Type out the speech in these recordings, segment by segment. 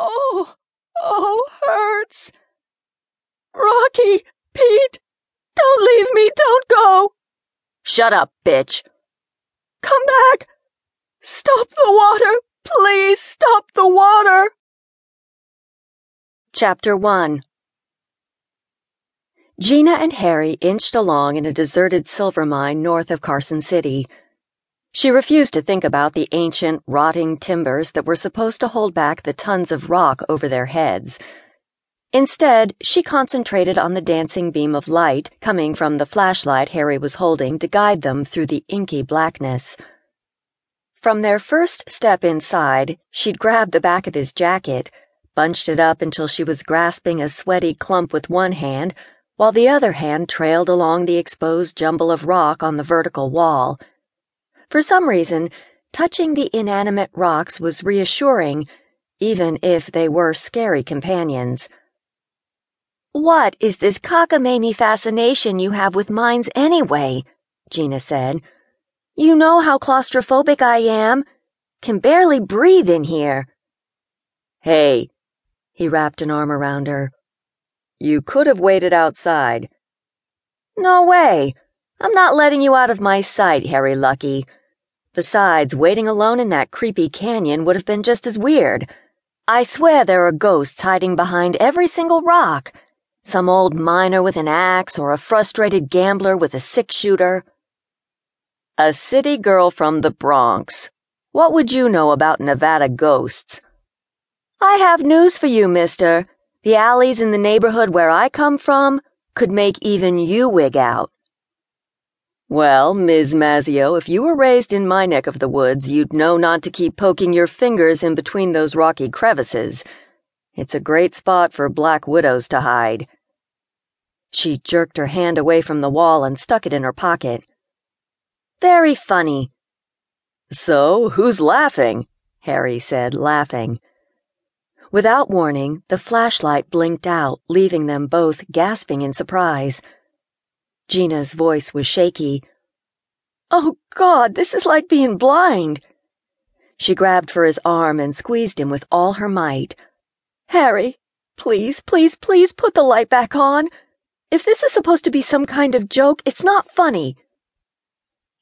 Oh, hurts. Rocky, Pete, don't leave me, don't go. Shut up, bitch. Come back. Stop the water. Please stop the water. Chapter 1. Gina and Harry inched along in a deserted silver mine north of Carson City. She refused to think about the ancient, rotting timbers that were supposed to hold back the tons of rock over their heads. Instead, she concentrated on the dancing beam of light coming from the flashlight Harry was holding to guide them through the inky blackness. From their first step inside, she'd grabbed the back of his jacket, bunched it up until she was grasping a sweaty clump with one hand, while the other hand trailed along the exposed jumble of rock on the vertical wall. For some reason, touching the inanimate rocks was reassuring, even if they were scary companions. "What is this cockamamie fascination you have with mines anyway?" Gina said. "You know how claustrophobic I am. Can barely breathe in here." "Hey," he wrapped an arm around her. "You could have waited outside." "No way. I'm not letting you out of my sight, Harry Lucke. Besides, waiting alone in that creepy canyon would have been just as weird. I swear there are ghosts hiding behind every single rock. Some old miner with an axe or a frustrated gambler with a six-shooter." "A city girl from the Bronx. What would you know about Nevada ghosts?" "I have news for you, mister. The alleys in the neighborhood where I come from could make even you wig out." "Well, Ms. Mazzio, if you were raised in my neck of the woods, you'd know not to keep poking your fingers in between those rocky crevices. It's a great spot for black widows to hide." She jerked her hand away from the wall and stuck it in her pocket. "Very funny." "So, who's laughing?" Harry said, laughing. Without warning, the flashlight blinked out, leaving them both gasping in surprise. Gina's voice was shaky. "Oh, God, this is like being blind." She grabbed for his arm and squeezed him with all her might. "Harry, please, please, please put the light back on. If this is supposed to be some kind of joke, it's not funny."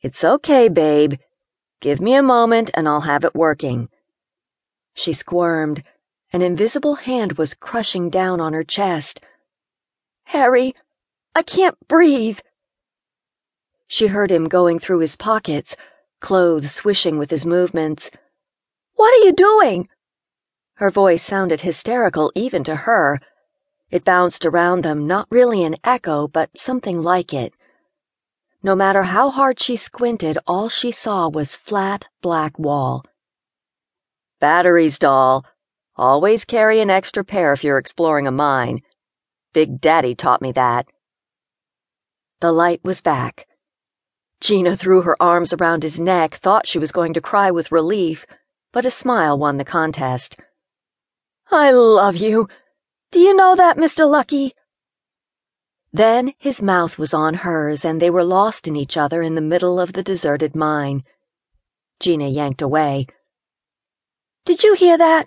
"It's okay, babe. Give me a moment and I'll have it working." She squirmed. An invisible hand was crushing down on her chest. "Harry, I can't breathe." She heard him going through his pockets, clothes swishing with his movements. "What are you doing?" Her voice sounded hysterical even to her. It bounced around them, not really an echo, but something like it. No matter how hard she squinted, all she saw was flat, black wall. "Batteries, doll. Always carry an extra pair if you're exploring a mine. Big Daddy taught me that." The light was back. Gina threw her arms around his neck, thought she was going to cry with relief, but a smile won the contest. "I love you. Do you know that, Mr. Lucke?" Then his mouth was on hers, and they were lost in each other in the middle of the deserted mine. Gina yanked away. "Did you hear that?"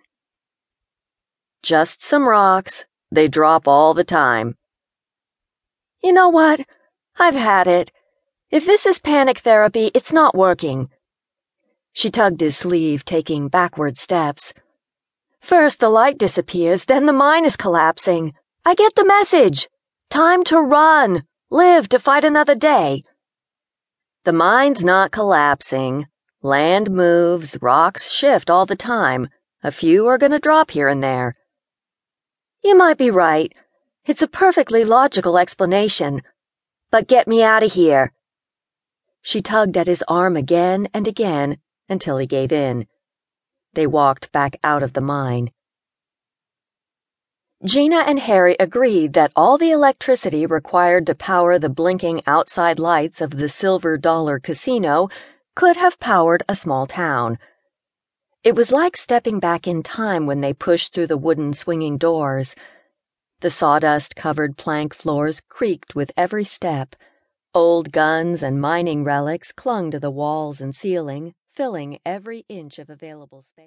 "Just some rocks. They drop all the time." "You know what? I've had it. If this is panic therapy, it's not working." She tugged his sleeve, taking backward steps. "First the light disappears, then the mine is collapsing. I get the message. Time to run. Live to fight another day." "The mine's not collapsing. Land moves, rocks shift all the time. A few are going to drop here and there." "You might be right. It's a perfectly logical explanation. But get me out of here." She tugged at his arm again and again until he gave in. They walked back out of the mine. Gina and Harry agreed that all the electricity required to power the blinking outside lights of the Silver Dollar Casino could have powered a small town. It was like stepping back in time when they pushed through the wooden swinging doors. The sawdust-covered plank floors creaked with every step. Old guns and mining relics clung to the walls and ceiling, filling every inch of available space.